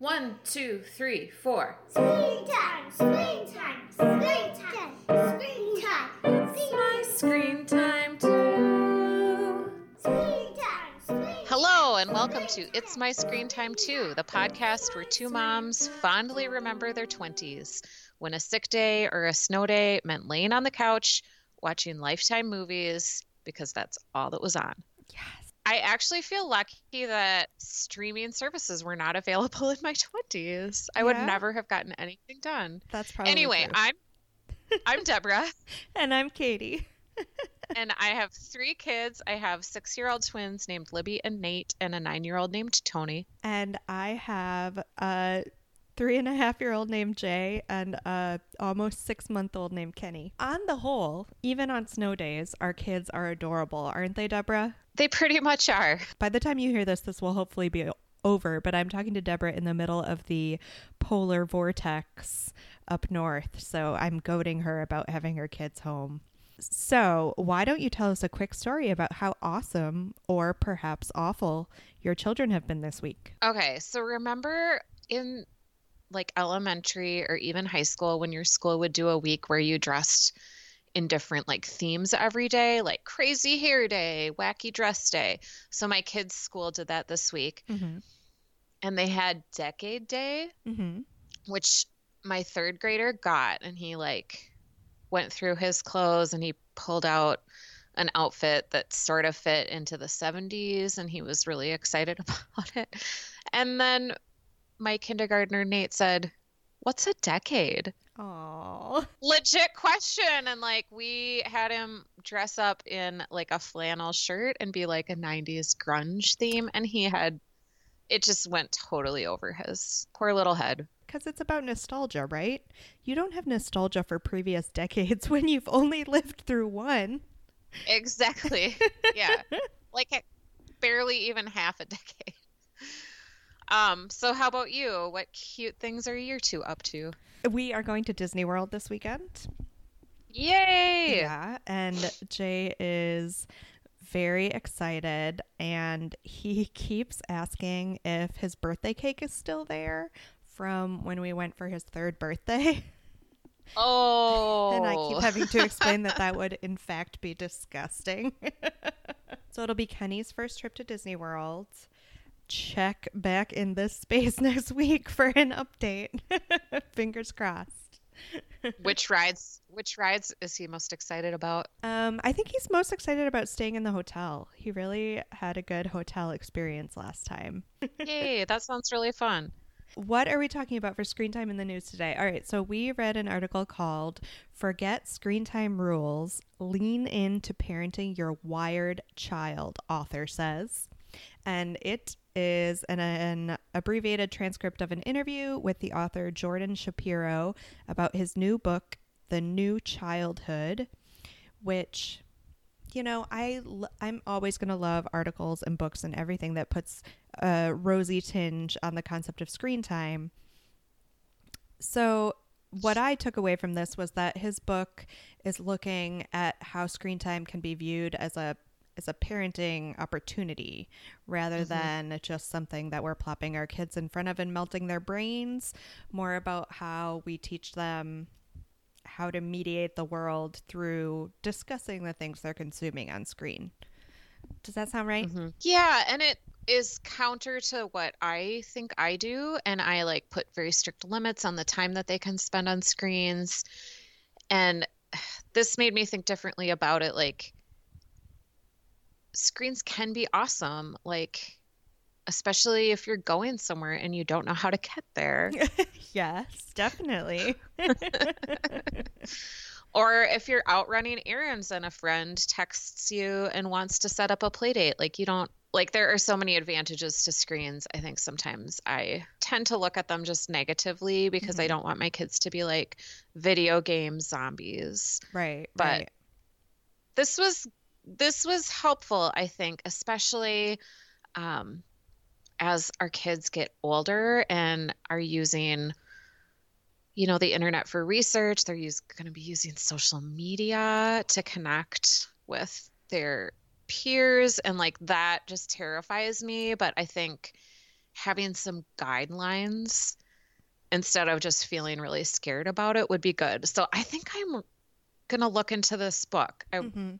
1, 2, 3, 4. Screen time, screen time, screen time, screen time. It's my screen time too. Screen time, screen time. Hello and welcome to It's My Screen Time Too, the podcast where two moms fondly remember their 20s, when a sick day or a snow day meant laying on the couch, watching Lifetime movies, because that's all that was on. Yes. I actually feel lucky that streaming services were not available in my 20s. I would never have gotten anything done. That's probably true. I'm Deborah. And I'm Katie. And I have 3 kids. I have 6-year-old twins named Libby and Nate and a 9-year-old named Tony. And I have a 3.5-year-old named Jay and a almost 6-month-old named Kenny. On the whole, even on snow days, our kids are adorable, aren't they, Deborah? They pretty much are. By the time you hear this, this will hopefully be over, but I'm talking to Deborah in the middle of the polar vortex up north, so I'm goading her about having her kids home. So why don't you tell us a quick story about how awesome, or perhaps awful, your children have been this week? Okay, so remember in like elementary or even high school when your school would do a week where you dressed in different like themes every day, like crazy hair day, wacky dress day? So my kids' school did that this week. Mm-hmm. And they had decade day, mm-hmm. which my 3rd grader got, and he like went through his clothes and he pulled out an outfit that sort of fit into the 70s, and he was really excited about it. And then my kindergartner Nate said, "What's a decade?" Aww. Legit question. And like we had him dress up in like a flannel shirt and be like a 90s grunge theme, and he had it just went totally over his poor little head. Because it's about nostalgia, right? You don't have nostalgia for previous decades when you've only lived through one. Exactly. Yeah. Like barely even half a decade. So how about you? What cute things are you two up to? We are going to Disney World this weekend. Yay! Yeah, and Jay is very excited, and he keeps asking if his birthday cake is still there from when we went for his 3rd birthday. Oh. And I keep having to explain that would in fact be disgusting. So it'll be Kenny's first trip to Disney World. Check back in this space next week for an update. Fingers crossed. Which rides is he most excited about? I think he's most excited about staying in the hotel. He really had a good hotel experience last time. Yay, that sounds really fun. What are we talking about for screen time in the news today? All right, so we read an article called "Forget Screen Time Rules, Lean Into Parenting Your Wired Child," author says. And it is an abbreviated transcript of an interview with the author Jordan Shapiro about his new book, The New Childhood, which, you know, I'm always going to love articles and books and everything that puts a rosy tinge on the concept of screen time. So what I took away from this was that his book is looking at how screen time can be viewed as a parenting opportunity rather mm-hmm. than just something that we're plopping our kids in front of and melting their brains, more about how we teach them how to mediate the world through discussing the things they're consuming on screen. Does that sound right? Mm-hmm. Yeah, and it is counter to what I think I do, and I like put very strict limits on the time that they can spend on screens, and this made me think differently about it. Like, screens can be awesome, like especially if you're going somewhere and you don't know how to get there. Yes, definitely. Or if you're out running errands and a friend texts you and wants to set up a play date, like you don't like there are so many advantages to screens. I think sometimes I tend to look at them just negatively because mm-hmm. I don't want my kids to be like video game zombies. Right. But right. This was helpful, I think, especially as our kids get older and are using, you know, the internet for research. They're going to be using social media to connect with their peers, and like that just terrifies me. But I think having some guidelines instead of just feeling really scared about it would be good. So I think I'm going to look into this book. The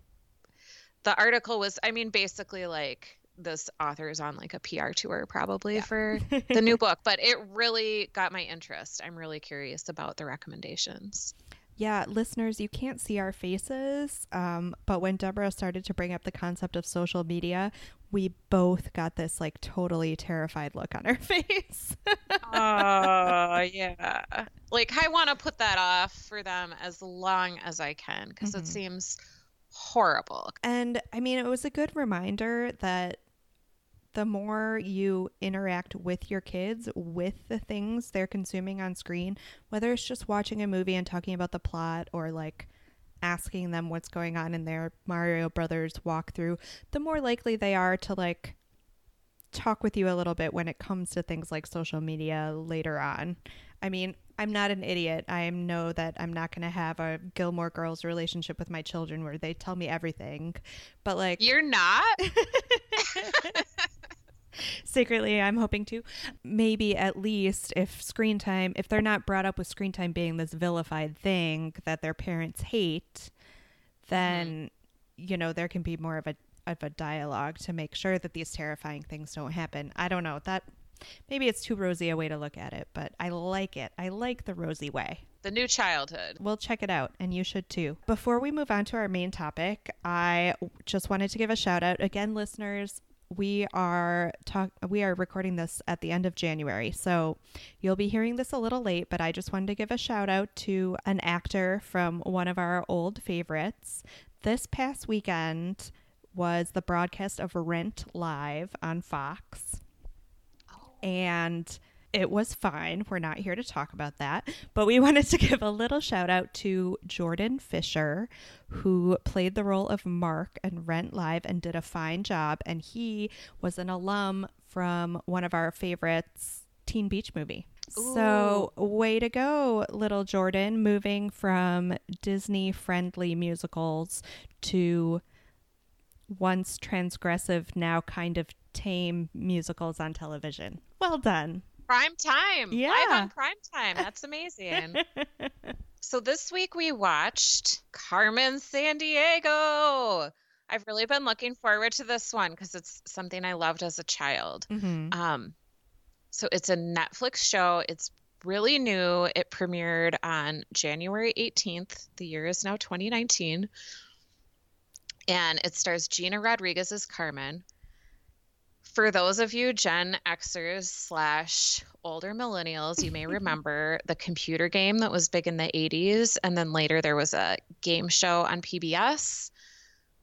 article was, I mean, basically like this author is on like a PR tour probably for the new book, but it really got my interest. I'm really curious about the recommendations. Yeah, listeners, you can't see our faces, but when Deborah started to bring up the concept of social media, we both got this like totally terrified look on our face. Yeah. Like I want to put that off for them as long as I can because it seems horrible. And I mean, it was a good reminder that the more you interact with your kids, with the things they're consuming on screen, whether it's just watching a movie and talking about the plot or like asking them what's going on in their Mario Brothers walkthrough, the more likely they are to like talk with you a little bit when it comes to things like social media later on. I mean, I'm not an idiot. I know that I'm not going to have a Gilmore Girls relationship with my children where they tell me everything, but like... You're not? Secretly, I'm hoping to. Maybe at least if screen time, if they're not brought up with screen time being this vilified thing that their parents hate, then, you know, there can be more of a dialogue to make sure that these terrifying things don't happen. I don't know. That... Maybe it's too rosy a way to look at it, but I like it. I like the rosy way. The New Childhood. We'll check it out, and you should too. Before we move on to our main topic, I just wanted to give a shout out again, listeners. We are recording this at the end of January, so you'll be hearing this a little late, but I just wanted to give a shout out to an actor from one of our old favorites. This past weekend was the broadcast of Rent Live on Fox. And it was fine. We're not here to talk about that. But we wanted to give a little shout out to Jordan Fisher, who played the role of Mark in Rent Live and did a fine job. And he was an alum from one of our favorites, Teen Beach Movie. Ooh. So way to go, little Jordan, moving from Disney-friendly musicals to once transgressive, now kind of tame musicals on television. Well done. Prime time. Yeah. Live on prime time. That's amazing. So this week we watched Carmen Sandiego. I've really been looking forward to this one because it's something I loved as a child. So it's a Netflix show. It's really new. It premiered on January 18th. The year is now 2019. And it stars Gina Rodriguez as Carmen. For those of you Gen Xers / older millennials, you may remember the computer game that was big in the 80s. And then later there was a game show on PBS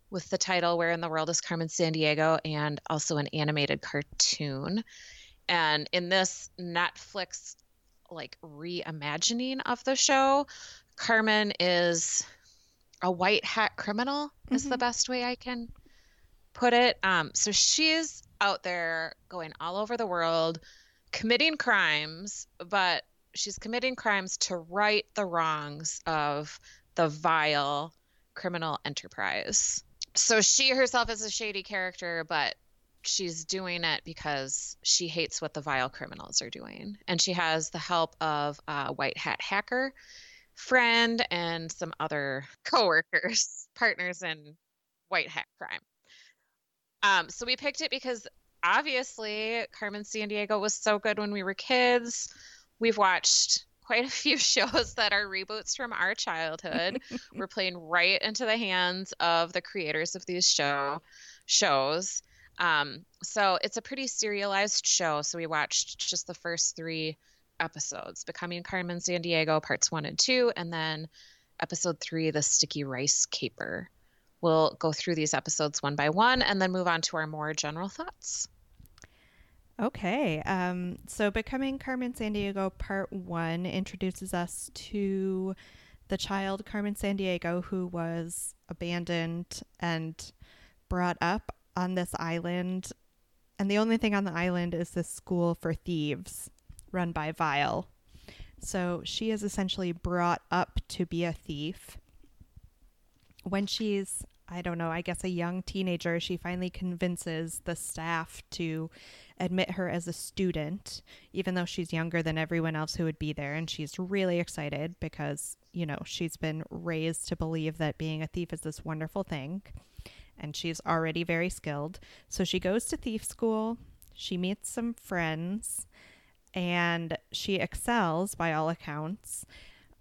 with the title Where in the World is Carmen Sandiego, and also an animated cartoon. And in this Netflix like reimagining of the show, Carmen is a white hat criminal is the best way I can put it. So she's out there going all over the world committing crimes, but she's committing crimes to right the wrongs of the vile criminal enterprise. So she herself is a shady character, but she's doing it because she hates what the vile criminals are doing. And she has the help of a white hat hacker friend and some other coworkers, partners in white hat crime. So we picked it because obviously Carmen Sandiego was so good when we were kids. We've watched quite a few shows that are reboots from our childhood. We're playing right into the hands of the creators of these shows. So it's a pretty serialized show. So we watched just the first 3 episodes, Becoming Carmen Sandiego parts 1 and 2, and then episode 3, The Sticky Rice Caper. We'll go through these episodes one by one and then move on to our more general thoughts. Okay. So Becoming Carmen Sandiego Part 1 introduces us to the child Carmen Sandiego, who was abandoned and brought up on this island. And the only thing on the island is this school for thieves run by Vile. So she is essentially brought up to be a thief. When she's I don't know, I guess a young teenager, she finally convinces the staff to admit her as a student, even though she's younger than everyone else who would be there. And she's really excited because, you know, she's been raised to believe that being a thief is this wonderful thing. And she's already very skilled. So she goes to thief school. She meets some friends and she excels by all accounts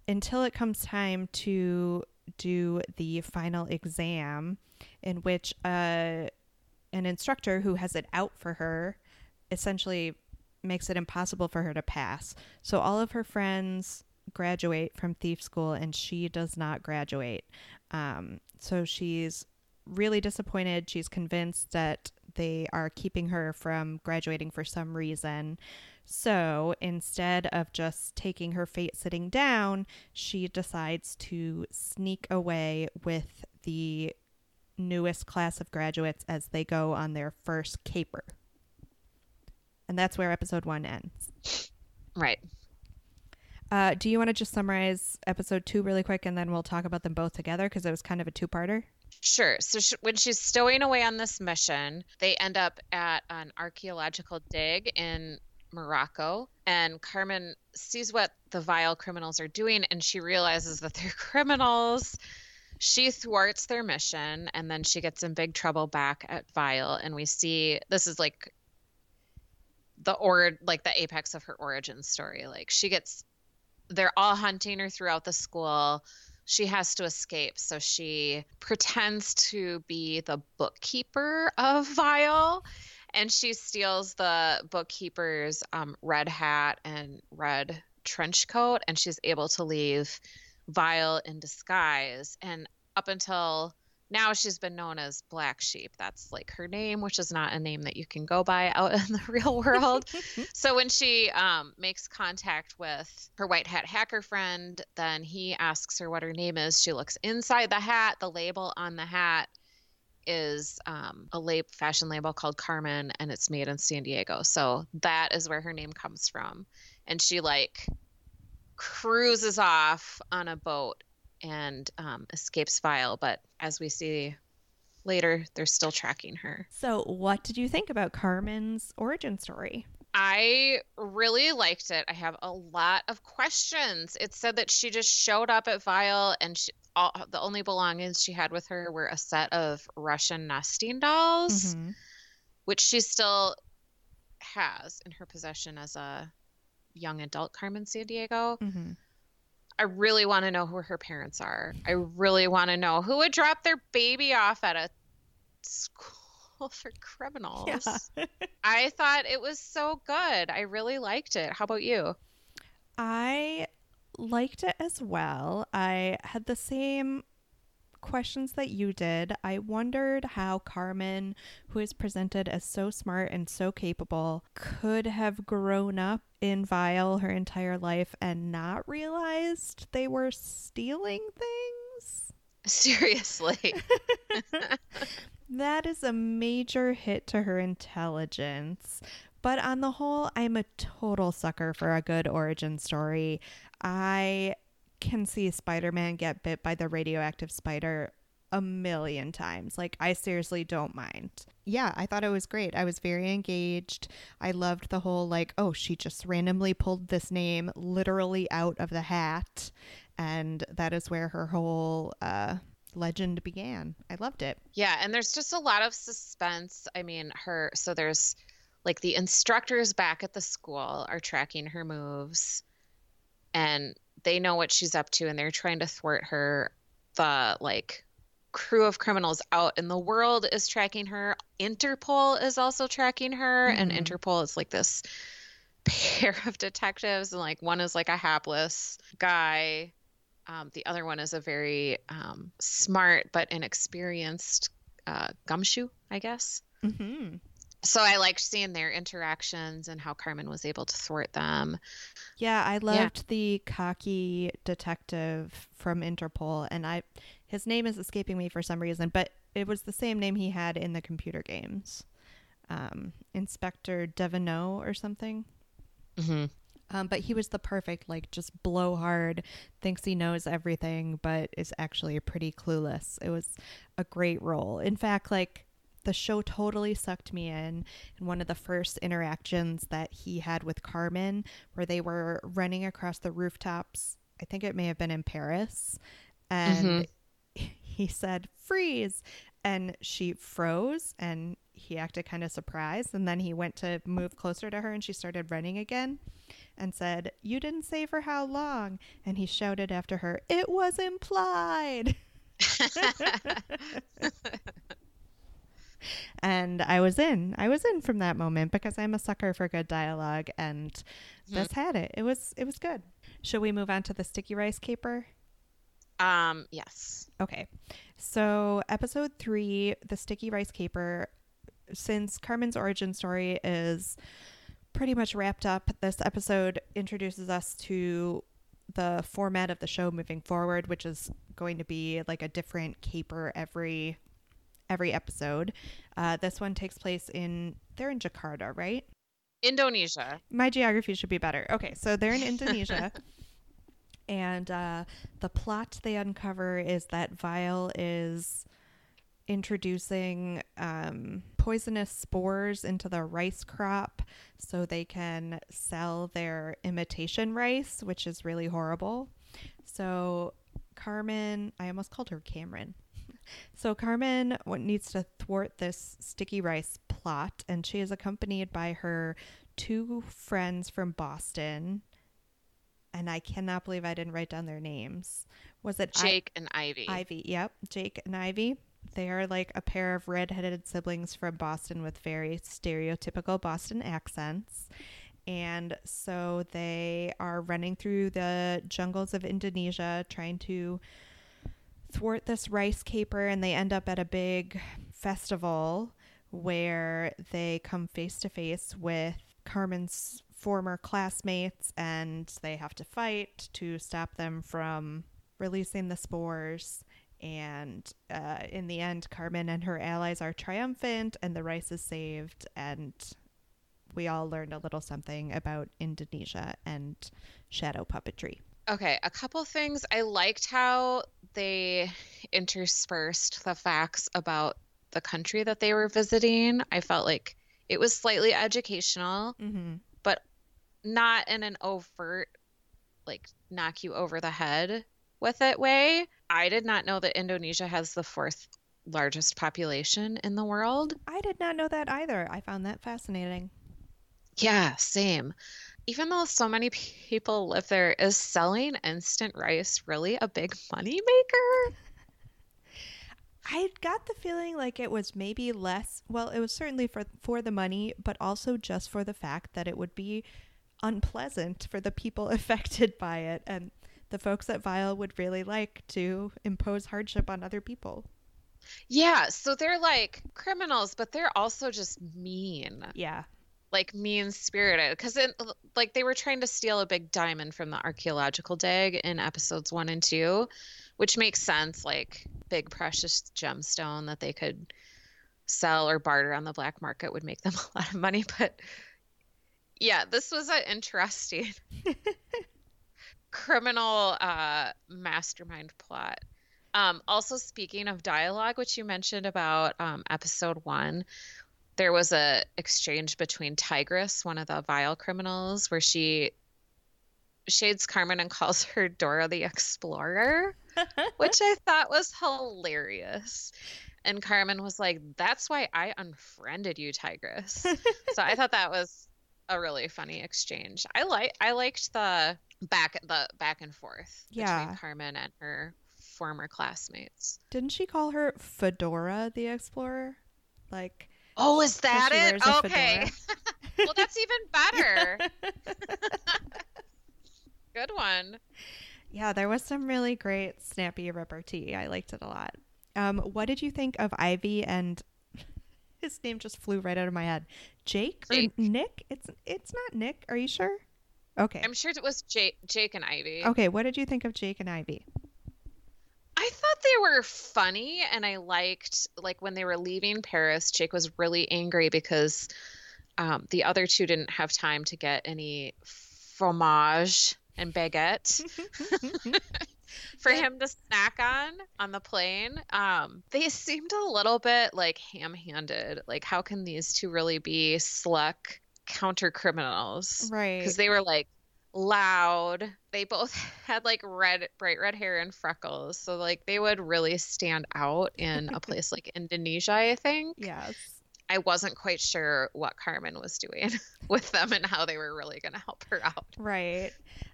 until it comes time to do the final exam, in which an instructor who has it out for her essentially makes it impossible for her to pass. So all of her friends graduate from thief school and she does not graduate. So she's really disappointed. She's convinced that they are keeping her from graduating for some reason. So instead of just taking her fate sitting down, she decides to sneak away with the newest class of graduates as they go on their first caper. And that's where episode 1 ends. Right. Do you want to just summarize episode 2 really quick and then we'll talk about them both together because it was kind of a two-parter? Sure. So when she's stowing away on this mission, they end up at an archaeological dig in Morocco, and Carmen sees what the vile criminals are doing, and she realizes that they're criminals. She thwarts their mission, and then she gets in big trouble back at Vile, and we see this is like the apex of her origin story. Like they're all hunting her throughout the school. She has to escape, so she pretends to be the bookkeeper of Vile, and she steals the bookkeeper's red hat and red trench coat, and she's able to leave Vile in disguise. And up until now, she's been known as Black Sheep. That's like her name, which is not a name that you can go by out in the real world. So when she makes contact with her white hat hacker friend, then he asks her what her name is. She looks inside the hat. The label on the hat is a fashion label called Carmen, and it's made in San Diego. So that is where her name comes from. And she cruises off on a boat and escapes Vile, but as we see later, they're still tracking her. So what did you think about Carmen's origin story? I really liked it. I have a lot of questions. It said that she just showed up at Vile, and the only belongings she had with her were a set of Russian nesting dolls, mm-hmm. which she still has in her possession as a young adult Carmen Sandiego. Mm-hmm. I really want to know who her parents are. I really want to know who would drop their baby off at a school for criminals. Yeah. I thought it was so good. I really liked it. How about you? I liked it as well. I had the same questions that you did. I wondered how Carmen, who is presented as so smart and so capable, could have grown up in Vile her entire life and not realized they were stealing things. Seriously. That is a major hit to her intelligence. But on the whole, I'm a total sucker for a good origin story. I can see Spider-Man get bit by the radioactive spider a million times. I seriously don't mind. Yeah, I thought it was great. I was very engaged. I loved the whole oh, she just randomly pulled this name literally out of the hat. And that is where her whole legend began. I loved it. Yeah, and there's just a lot of suspense. I mean, so there's the instructors back at the school are tracking her moves. And they know what she's up to, and they're trying to thwart her. The crew of criminals out in the world is tracking her. Interpol is also tracking her, mm-hmm. and Interpol is this pair of detectives, and one is a hapless guy, the other one is a very smart but inexperienced gumshoe, I guess. Mm-hmm. So I liked seeing their interactions and how Carmen was able to thwart them. Yeah, I loved the cocky detective from Interpol, and his name is escaping me for some reason, but it was the same name he had in the computer games. Inspector Devineau or something. Mm-hmm. But he was the perfect, like, just blowhard, thinks he knows everything, but is actually pretty clueless. It was a great role. In fact, like, the show totally sucked me in. And one of the first interactions that he had with Carmen, where they were running across the rooftops, I think it may have been in Paris, and he said, "Freeze," and she froze, and he acted kind of surprised, and then he went to move closer to her, and she started running again and said, "You didn't say for how long," and he shouted after her, "It was implied." And I was in from that moment, because I'm a sucker for good dialogue, and this had it. It was good. Should we move on to the sticky rice caper? Yes. Okay. So episode 3, the sticky rice caper, since Carmen's origin story is pretty much wrapped up, this episode introduces us to the format of the show moving forward, which is going to be like a different caper every episode. This one takes place in Jakarta, right? Indonesia. My geography should be better. Okay, so they're in Indonesia. And the plot they uncover is that Vile is introducing poisonous spores into the rice crop so they can sell their imitation rice, which is really horrible. So Carmen, I almost called her Cameron. So Carmen needs to thwart this sticky rice plot, and she is accompanied by her 2 friends from Boston. And I cannot believe I didn't write down their names. Was it Jake and Ivy? Ivy, yep. Jake and Ivy. They are like a pair of redheaded siblings from Boston with very stereotypical Boston accents. And so they are running through the jungles of Indonesia trying to thwart this rice caper, and they end up at a big festival where they come face to face with Carmen's former classmates, and they have to fight to stop them from releasing the spores. And in the end, Carmen and her allies are triumphant, and the rice is saved, and we all learned a little something about Indonesia and shadow puppetry. Okay, a couple things. I liked how they interspersed the facts about the country that they were visiting. I felt like it was slightly educational, but not in an overt, like, knock you over the head with it way. I did not know that Indonesia has the 4th largest population in the world. I did not know that either. I found that fascinating. Yeah, same. Even though so many people live there, is selling instant rice really a big money maker? I got the feeling like it was maybe less, well, it was certainly for the money, but also just for the fact that it would be unpleasant for the people affected by it. And the folks at Vile would really like to impose hardship on other people. Yeah, so they're like criminals, but they're also just mean. Yeah. Like mean-spirited, because like they were trying to steal a big diamond from the archaeological dig in episodes 1 and 2, which makes sense, like big precious gemstone that they could sell or barter on the black market would make them a lot of money. But yeah, this was an interesting criminal mastermind plot. Also, speaking of dialogue, which you mentioned about episode 1, there was a exchange between Tigress, one of the Vile criminals, where she shades Carmen and calls her Dora the Explorer, which I thought was hilarious. And Carmen was like, "That's why I unfriended you, Tigress." So I thought that was a really funny exchange. I liked the back and forth between Carmen and her former classmates. Didn't she call her Fedora the Explorer? Like, oh, is that it? Okay. Well, that's even better. Good one. Yeah, there was some really great snappy repartee. I liked it a lot. What did you think of Ivy and his name just flew right out of my head? Jake. Or Nick? It's not Nick. Are you sure? Okay. I'm sure it was Jake and Ivy. Okay, what did you think of Jake and Ivy? I thought they were funny, and I liked, like, when they were leaving Paris, Jake was really angry because the other 2 didn't have time to get any fromage and baguette for him to snack on the plane. They seemed a little bit like ham-handed. Like, how can these two really be slick counter criminals? Right. Because they were like loud. They both had like bright red hair and freckles. So like they would really stand out in a place like Indonesia, I think. Yes. I wasn't quite sure what Carmen was doing with them and how they were really going to help her out. Right.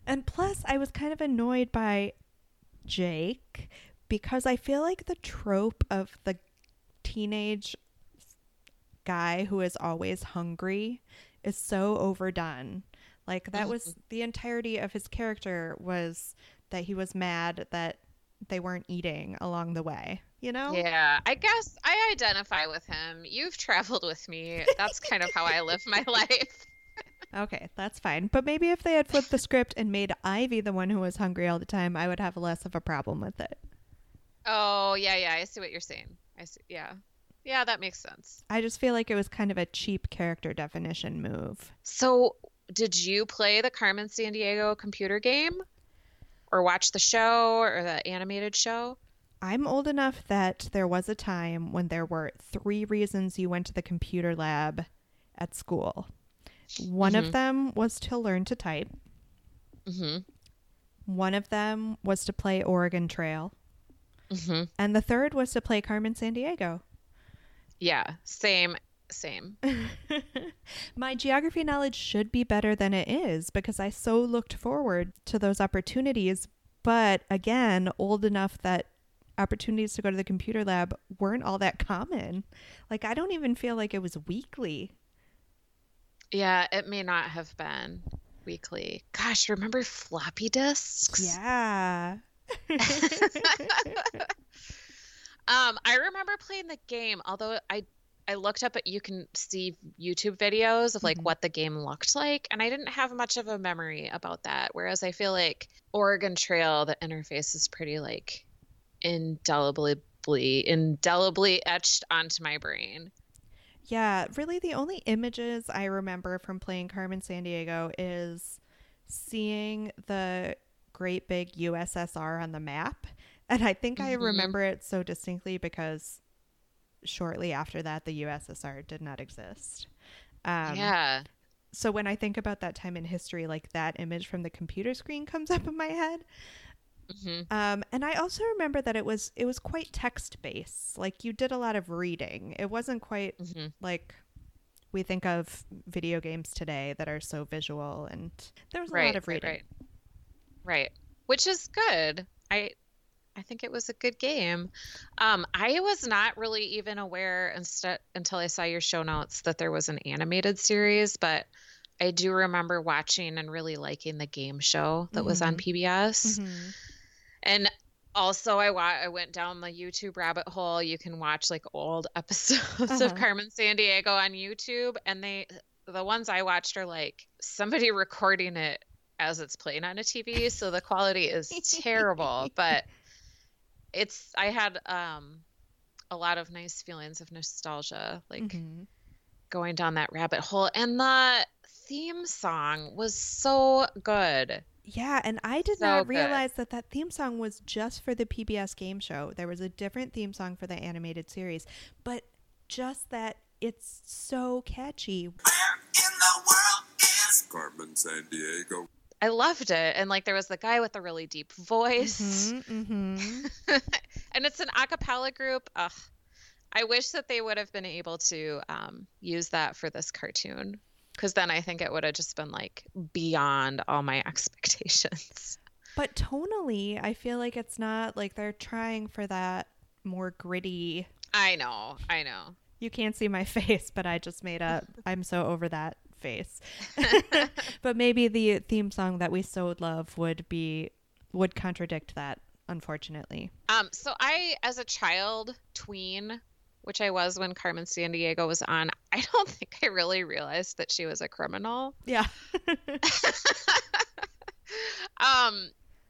And plus, I was kind of annoyed by Jake because I feel like the trope of the teenage guy who is always hungry is so overdone. Like, that was the entirety of his character, was that he was mad that they weren't eating along the way. You know? Yeah, I guess I identify with him. You've traveled with me. That's kind of how I live my life. Okay, that's fine. But maybe if they had flipped the script and made Ivy the one who was hungry all the time, I would have less of a problem with it. Oh, yeah. I see what you're saying. I see. Yeah. Yeah, that makes sense. I just feel like it was kind of a cheap character definition move. So did you play the Carmen Sandiego computer game or watch the show or the animated show? I'm old enough that there was a time when there were 3 reasons you went to the computer lab at school. One of them was to learn to type. Mm-hmm. One of them was to play Oregon Trail. Mm-hmm. And the third was to play Carmen Sandiego. Yeah, same. My geography knowledge should be better than it is because I so looked forward to those opportunities. But again, old enough that opportunities to go to the computer lab weren't all that common. Like, I don't even feel like it was weekly. Yeah, it may not have been weekly. Gosh, remember floppy disks? Yeah. I remember playing the game, although I looked up at, you can see YouTube videos of like what the game looked like, and I didn't have much of a memory about that, whereas I feel like Oregon Trail, the interface is pretty like indelibly etched onto my brain. Yeah, really the only images I remember from playing Carmen Sandiego is seeing the great big USSR on the map, and I think I remember it so distinctly because shortly after that the USSR did not exist. Yeah. So when I think about that time in history, like that image from the computer screen comes up in my head. Mm-hmm. And I also remember that it was quite text-based. Like, you did a lot of reading. It wasn't quite like we think of video games today that are so visual, and there was a lot of reading. Right. Which is good. I think it was a good game. I was not really even aware until I saw your show notes that there was an animated series, but I do remember watching and really liking the game show that was on PBS. Mm-hmm. And also, I went down the YouTube rabbit hole. You can watch like old episodes of Carmen Sandiego on YouTube, and the ones I watched are like somebody recording it as it's playing on a TV, so the quality is terrible. But I had a lot of nice feelings of nostalgia, like going down that rabbit hole, and the theme song was so good. Yeah, and I did not realize that theme song was just for the PBS game show. There was a different theme song for the animated series, but just that it's so catchy. Where in the world is Carmen Sandiego? I loved it. And like there was the guy with the really deep voice. And it's an a cappella group. Ugh. I wish that they would have been able to use that for this cartoon, because then I think it would have just been like beyond all my expectations. But tonally, I feel like it's not like they're trying for that more gritty. I know. You can't see my face, but I just made up. I'm so over that face. But maybe the theme song that we so love would contradict that, unfortunately. So I, as a child tween, which I was when Carmen Sandiego was on, I don't think I really realized that she was a criminal. Yeah.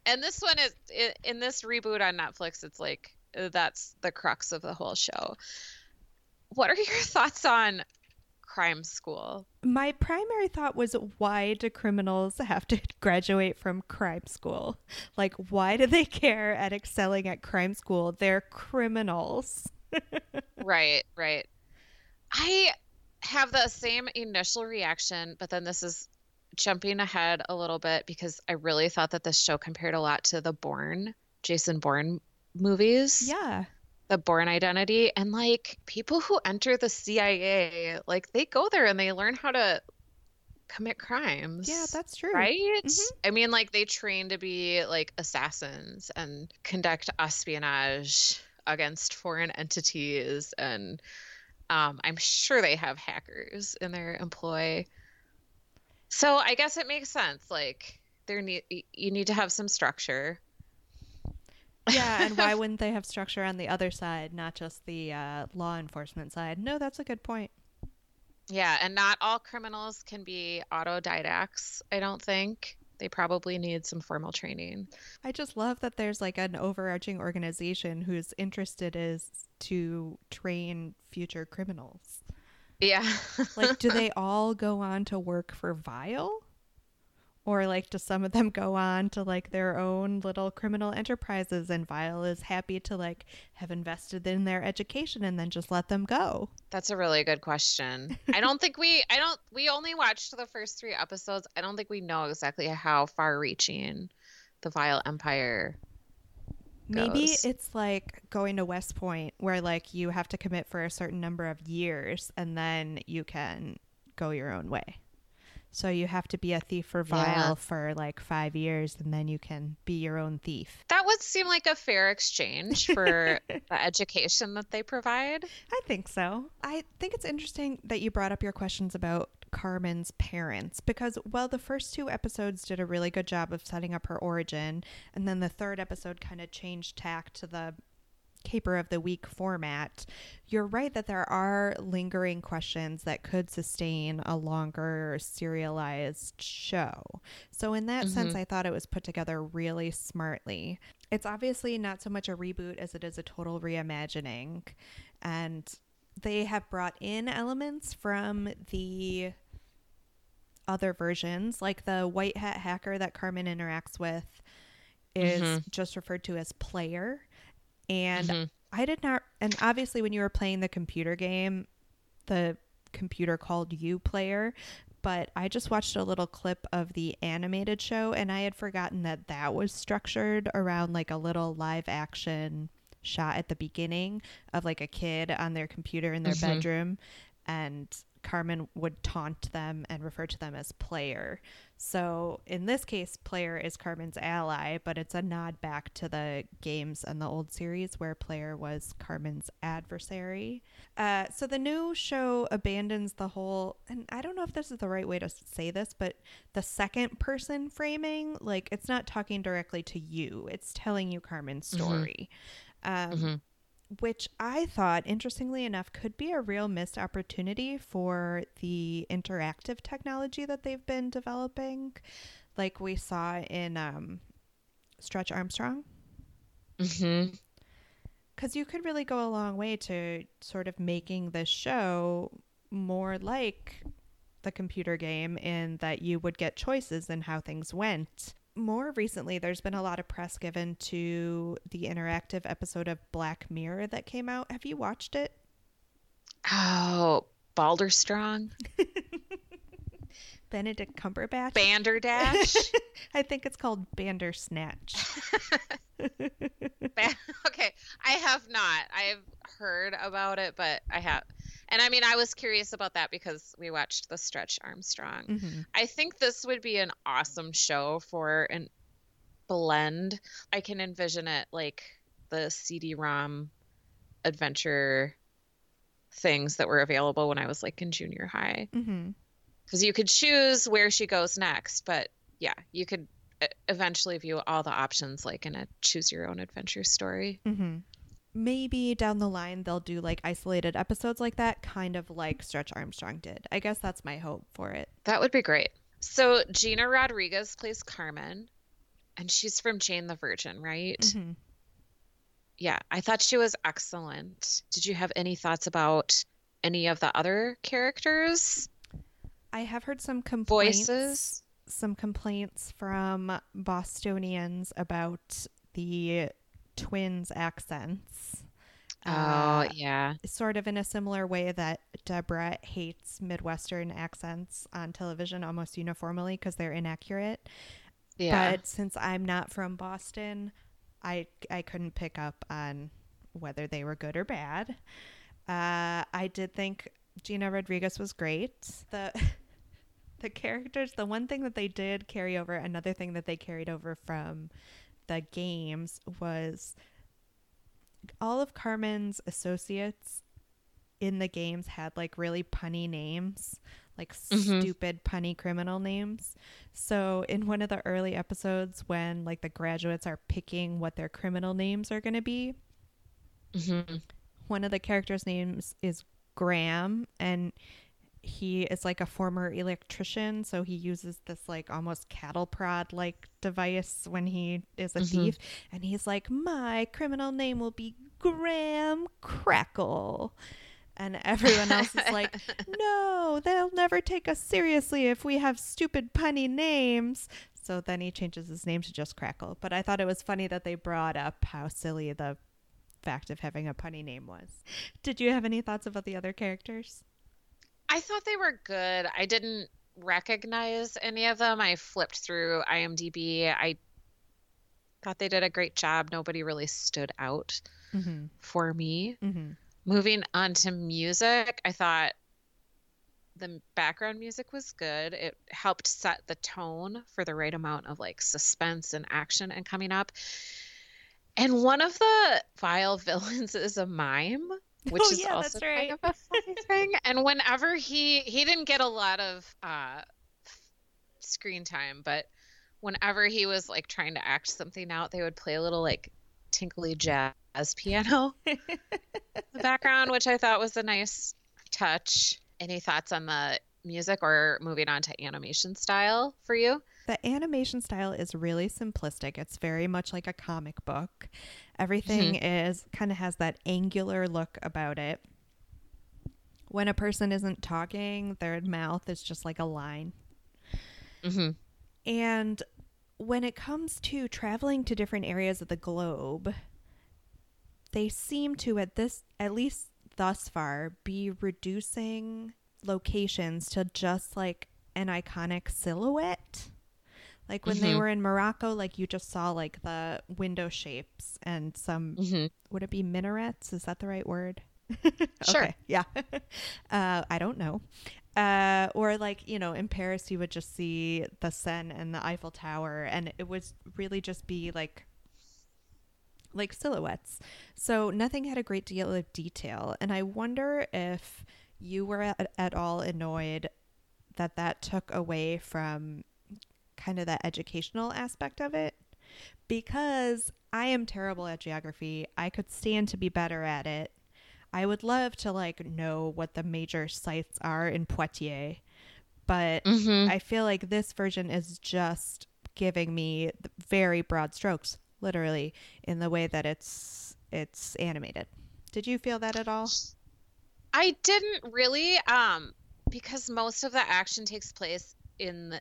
And this one is, in this reboot on Netflix, it's like, that's the crux of the whole show. What are your thoughts on crime school. My primary thought was, why do criminals have to graduate from crime school? Like, why do they care at excelling at crime school? They're criminals. Right. I have the same initial reaction, but then this is jumping ahead a little bit because I really thought that this show compared a lot to the Jason Bourne movies. Yeah. The Bourne Identity, and like people who enter the CIA, like they go there and they learn how to commit crimes. Yeah, that's true. Right? Mm-hmm. I mean, like they train to be like assassins and conduct espionage against foreign entities, and I'm sure they have hackers in their employ. So I guess it makes sense. Like you need to have some structure. Yeah, and why wouldn't they have structure on the other side, not just the law enforcement side? No, that's a good point. Yeah, and not all criminals can be autodidacts, I don't think. They probably need some formal training. I just love that there's like an overarching organization whose interest is to train future criminals. Yeah. Like, do they all go on to work for Vile? Or like, do some of them go on to like their own little criminal enterprises, and Vile is happy to like have invested in their education and then just let them go? That's a really good question. We only watched the first 3 episodes. I don't think we know exactly how far reaching the Vile empire goes. Maybe it's like going to West Point, where like you have to commit for a certain number of years and then you can go your own way. So you have to be a thief for Vile for like 5 years, and then you can be your own thief. That would seem like a fair exchange for the education that they provide. I think so. I think it's interesting that you brought up your questions about Carmen's parents, because while the first 2 episodes did a really good job of setting up her origin, and then the 3rd episode kind of changed tack to the Caper of the Week format, you're right that there are lingering questions that could sustain a longer serialized show. So in that sense, I thought it was put together really smartly. It's obviously not so much a reboot as it is a total reimagining. And they have brought in elements from the other versions, like the white hat hacker that Carmen interacts with is just referred to as Player. And I did not, and obviously when you were playing the computer game, the computer called you Player, but I just watched a little clip of the animated show and I had forgotten that that was structured around like a little live action shot at the beginning of like a kid on their computer in their bedroom, and Carmen would taunt them and refer to them as Player. So in this case, Player is Carmen's ally, but it's a nod back to the games and the old series where Player was Carmen's adversary. So the new show abandons the whole, and I don't know if this is the right way to say this, but the second person framing, like it's not talking directly to you. It's telling you Carmen's story. Which I thought, interestingly enough, could be a real missed opportunity for the interactive technology that they've been developing, like we saw in Stretch Armstrong. Because you could really go a long way to sort of making this show more like the computer game in that you would get choices in how things went. More recently, there's been a lot of press given to the interactive episode of Black Mirror that came out. Have you watched it? Oh, Balderstrong? Benedict Cumberbatch? Banderdash? I think it's called Bandersnatch. Okay, I have not. I've heard about it, but I have. And I mean, I was curious about that because we watched the Stretch Armstrong. I think this would be an awesome show for a blend. I can envision it like the CD-ROM adventure things that were available when I was like in junior high. Because you could choose where she goes next. But yeah, you could eventually view all the options like in a choose your own adventure story. Maybe down the line they'll do like isolated episodes like that, kind of like Stretch Armstrong did. I guess that's my hope for it. That would be great. So Gina Rodriguez plays Carmen, and she's from Jane the Virgin, right? Yeah, I thought she was excellent. Did you have any thoughts about any of the other characters' I have heard some complaints. Voices. Some complaints from Bostonians about the twins' accents. Oh, yeah. Sort of in a similar way that Deborah hates Midwestern accents on television almost uniformly because they're inaccurate. Yeah. But since I'm not from Boston, I couldn't pick up on whether they were good or bad. I did think Gina Rodriguez was great. The characters, the one thing that they did carry over, another thing that they carried over from the games was all of Carmen's associates in the games had like really punny names, like stupid punny criminal names. So in one of the early episodes when like the graduates are picking what their criminal names are going to be, one of the characters' names is Graham, and he is like a former electrician, so he uses this like almost cattle prod like device when he is a thief, and he's like, my criminal name will be Graham Crackle, and everyone else is like, no, they'll never take us seriously if we have stupid punny names. So then he changes his name to just Crackle. But I thought it was funny that they brought up how silly the fact of having a punny name was. Did you have any thoughts about the other characters? I thought they were good. I didn't recognize any of them. I flipped through IMDb. I thought they did a great job. Nobody really stood out for me. Moving on to music, I thought the background music was good. It helped set the tone for the right amount of like suspense and action and coming up. And one of the Vile villains is a mime, which is also kind of a funny thing. And whenever he didn't get a lot of screen time, but whenever he was like trying to act something out, they would play a little like tinkly jazz piano in the background, which I thought was a nice touch. Any thoughts on the music or moving on to animation style for you? The animation style is really simplistic. It's very much like a comic book. Everything is kind of has that angular look about it. When a person isn't talking, their mouth is just like a line. And when it comes to traveling to different areas of the globe, they seem to, at least thus far, be reducing locations to just like an iconic silhouette. Like when they were in Morocco, like you just saw like the window shapes and some, would it be minarets? Is that the right word? Sure. Yeah. I don't know. Or like, you know, in Paris, you would just see the Seine and the Eiffel Tower, and it would really just be like silhouettes. So nothing had a great deal of detail. And I wonder if you were at all annoyed that took away from kind of that educational aspect of it, because I am terrible at geography. I could stand to be better at it. I would love to like know what the major sites are in Poitiers, but I feel like this version is just giving me very broad strokes, literally, in the way that it's animated. Did you feel that at all? I didn't really, because most of the action takes place in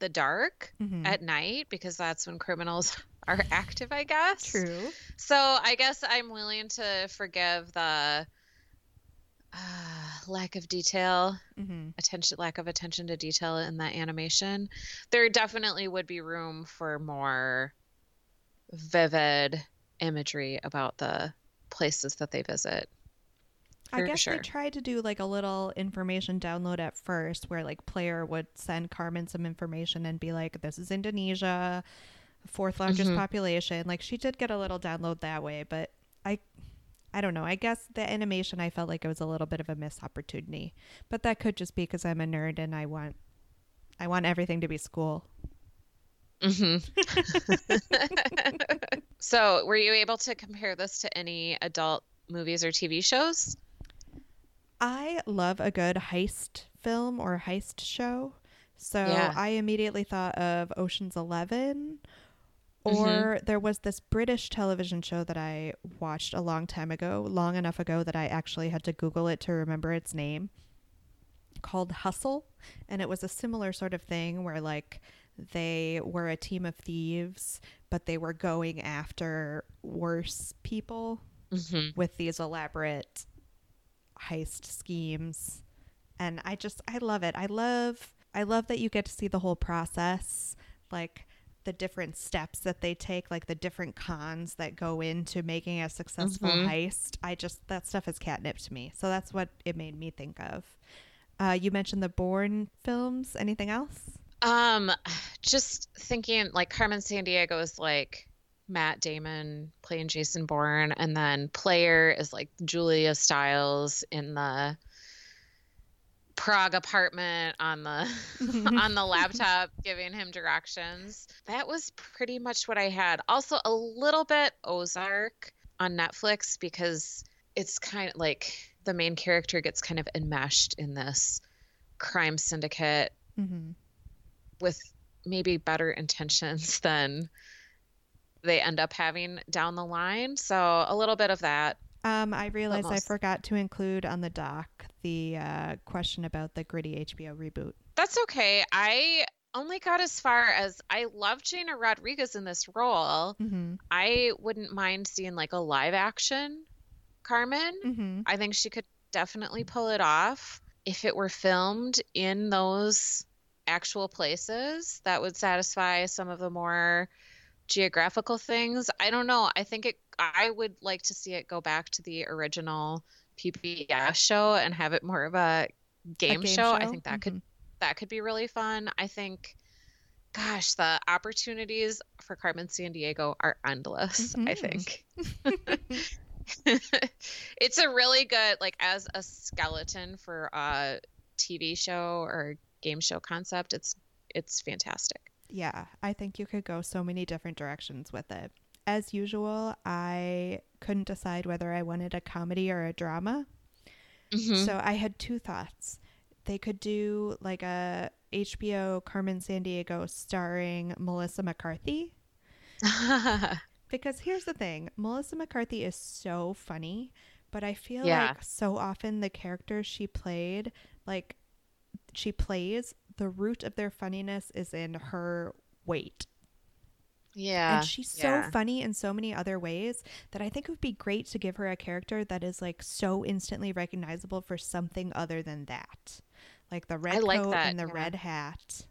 the dark at night, because that's when criminals are active, I guess. True. So I guess I'm willing to forgive the lack of detail, lack of attention to detail in the animation. There definitely would be room for more vivid imagery about the places that they visit. I guess they tried to do like a little information download at first, where like Player would send Carmen some information and be like, this is Indonesia, fourth largest population. Like she did get a little download that way, but I don't know. I guess the animation, I felt like it was a little bit of a missed opportunity, but that could just be because I'm a nerd and I want everything to be school. So were you able to compare this to any adult movies or TV shows? I love a good heist film or heist show. So yeah. I immediately thought of Ocean's 11 Or there was this British television show that I watched a long time ago, long enough ago that I actually had to Google it to remember its name, called Hustle. And it was a similar sort of thing where, like, they were a team of thieves, but they were going after worse people with these elaborate heist schemes. And I love it. I love that you get to see the whole process, like the different steps that they take, like the different cons that go into making a successful heist. That stuff is catnip to me. So that's what it made me think of. You mentioned the Bourne films. Anything else? Just thinking, like, Carmen Sandiego is like Matt Damon playing Jason Bourne, and then Player is like Julia Stiles in the Prague apartment on the on the laptop giving him directions. That was pretty much what I had. Also a little bit Ozark on Netflix, because it's kind of like the main character gets kind of enmeshed in this crime syndicate with maybe better intentions than they end up having down the line. So a little bit of that. I realized I forgot to include on the doc the question about the gritty HBO reboot. That's okay. I only got as far as I love Gina Rodriguez in this role. I wouldn't mind seeing like a live action Carmen. I think she could definitely pull it off. If it were filmed in those actual places, that would satisfy some of the more geographical things. I don't know. I would like to see it go back to the original PBS show and have it more of a game show. I think that could be really fun. I think, gosh, the opportunities for Carmen Sandiego are endless. I think it's a really good, like, as a skeleton for a TV show or game show concept. It's fantastic. Yeah, I think you could go so many different directions with it. As usual, I couldn't decide whether I wanted a comedy or a drama. So I had two thoughts. They could do like a HBO Carmen Sandiego starring Melissa McCarthy. Because here's the thing. Melissa McCarthy is so funny, but I feel like so often the characters she plays, the root of their funniness is in her weight. Yeah. And she's so funny in so many other ways that I think it would be great to give her a character that is like so instantly recognizable for something other than that. Like the red coat and the red hat.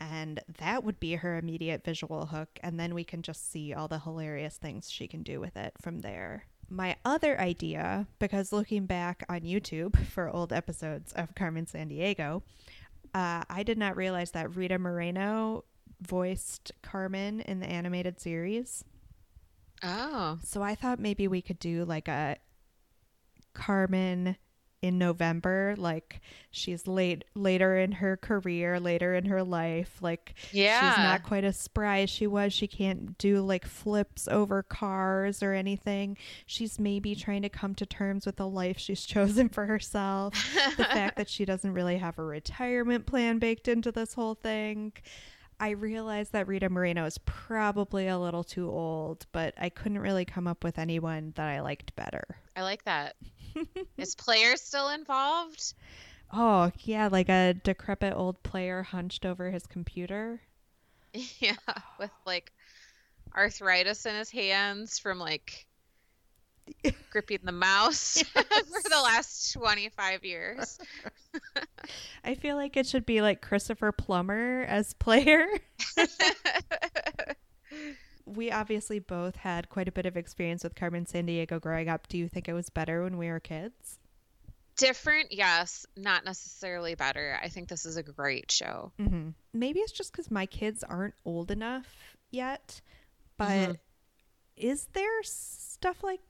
And that would be her immediate visual hook. And then we can just see all the hilarious things she can do with it from there. My other idea, because looking back on YouTube for old episodes of Carmen Sandiego, I did not realize that Rita Moreno voiced Carmen in the animated series. Oh. So I thought maybe we could do like a Carmen in November, like she's later in her career, later in her life, like she's not quite as spry as she was. She can't do like flips over cars or anything. She's maybe trying to come to terms with the life she's chosen for herself. The fact that she doesn't really have a retirement plan baked into this whole thing. I realized that Rita Moreno is probably a little too old, but I couldn't really come up with anyone that I liked better. I like that. Is Player still involved? Oh, yeah, like a decrepit old Player hunched over his computer. Yeah, with like arthritis in his hands from like gripping the mouse for the last 25 years. I feel like it should be like Christopher Plummer as Player. We obviously both had quite a bit of experience with Carmen Sandiego growing up. Do you think it was better when we were kids? Different, yes. Not necessarily better. I think this is a great show. Maybe it's just because my kids aren't old enough yet, but is there stuff like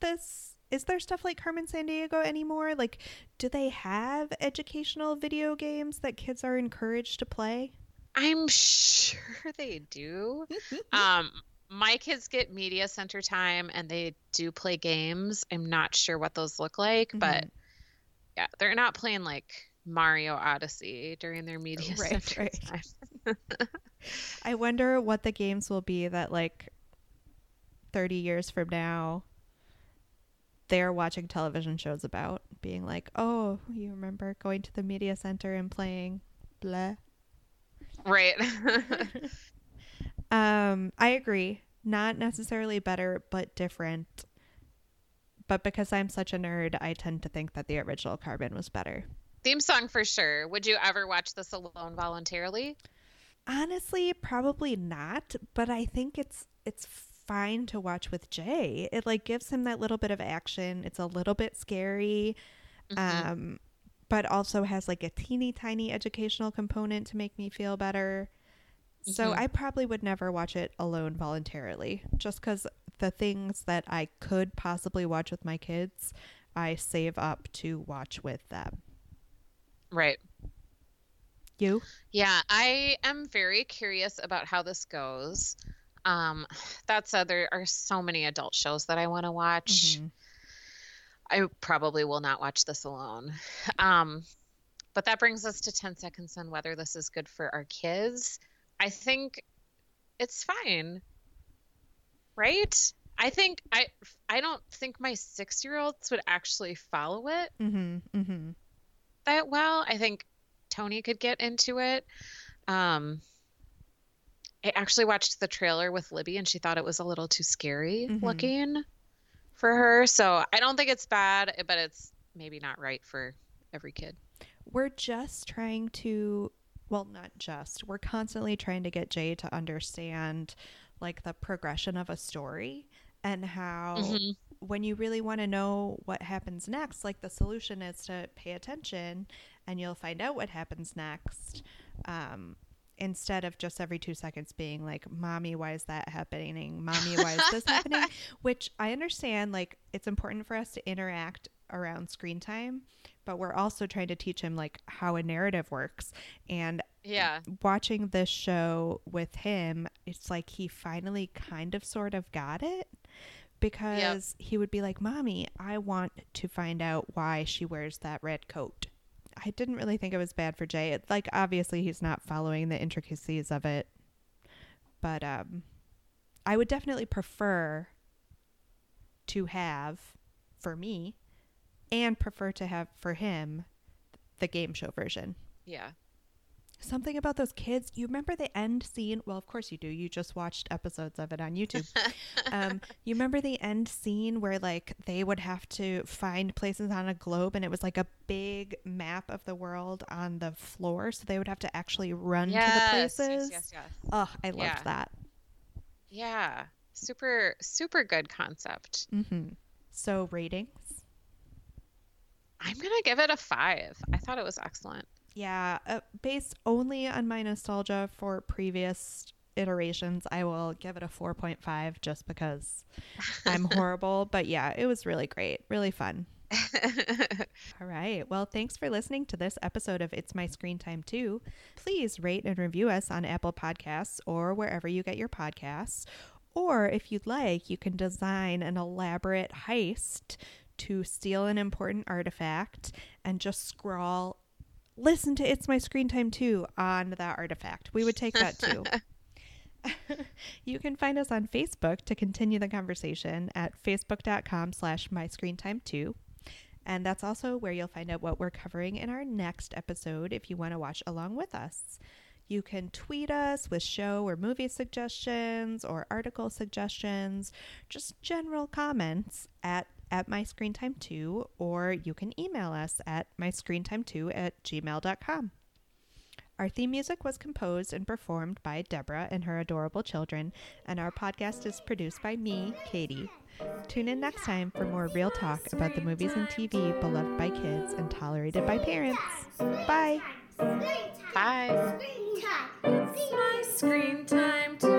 this? Is there stuff like Carmen Sandiego anymore? Like, do they have educational video games that kids are encouraged to play? I'm sure they do. My kids get media center time and they do play games. I'm not sure what those look like, but yeah, they're not playing like Mario Odyssey during their media center time. I wonder what the games will be that, like, 30 years from now, they're watching television shows about, being like, oh, you remember going to the media center and playing blah. Right. I agree. Not necessarily better, but different. But because I'm such a nerd, I tend to think that the original Carmen was better. Theme song for sure. Would you ever watch this alone voluntarily? Honestly, probably not. But I think it's fine to watch with Jay. It like gives him that little bit of action. It's a little bit scary, mm-hmm. But also has like a teeny tiny educational component to make me feel better. Mm-hmm. So I probably would never watch it alone voluntarily, just because the things that I could possibly watch with my kids, I save up to watch with them. Right. You? Yeah, I am very curious about how this goes. That said, there are so many adult shows that I want to watch. Mm-hmm. I probably will not watch this alone. But that brings us to 10 seconds on whether this is good for our kids. I think it's fine. Right? I think I don't think my 6-year-olds would actually follow it. Mm-hmm. Mm-hmm. That well. I think Tony could get into it. I actually watched the trailer with Libby and she thought it was a little too scary mm-hmm. looking for her. So I don't think it's bad, but it's maybe not right for every kid. We're just trying to, well, not just, we're constantly trying to get Jay to understand like the progression of a story and how mm-hmm. when you really want to know what happens next, like the solution is to pay attention and you'll find out what happens next. Instead of just every 2 seconds being like, mommy, why is that happening? Mommy, why is this happening? Which I understand, like, it's important for us to interact around screen time, but we're also trying to teach him like how a narrative works. And yeah, watching this show with him, it's like he finally kind of sort of got it, because yep. he would be like, mommy, I want to find out why she wears that red coat. I didn't really think it was bad for Jay. It's like, obviously he's not following the intricacies of it, but I would definitely prefer to have, for me, and prefer to have for him, the game show version. Yeah. Something about those kids. You remember the end scene? Well, of course you do. You just watched episodes of it on YouTube. You remember the end scene where like they would have to find places on a globe and it was like a big map of the world on the floor. So they would have to actually run to the places. Yes. Oh, I loved that. Yeah. Super, super good concept. Mm-hmm. So ratings? I'm going to give it a 5. I thought it was excellent. Yeah, based only on my nostalgia for previous iterations, I will give it a 4.5 just because I'm horrible. But yeah, it was really great. Really fun. All right. Well, thanks for listening to this episode of It's My Screen Time Too. Please rate and review us on Apple Podcasts or wherever you get your podcasts. Or if you'd like, you can design an elaborate heist to steal an important artifact and just scrawl, listen to It's My Screen Time Too on that artifact. We would take that too. You can find us on Facebook to continue the conversation at facebook.com/myscreentimetoo. And that's also where you'll find out what we're covering in our next episode if you want to watch along with us. You can tweet us with show or movie suggestions or article suggestions, just general comments at myscreentimetoo, or you can email us at myscreentimetoo@gmail.com. Our theme music was composed and performed by Deborah and her adorable children, and our podcast is produced by me, Katie. Tune in next time for more real talk about the movies and TV beloved by kids and tolerated by parents. Bye! Bye! It's my screen time too.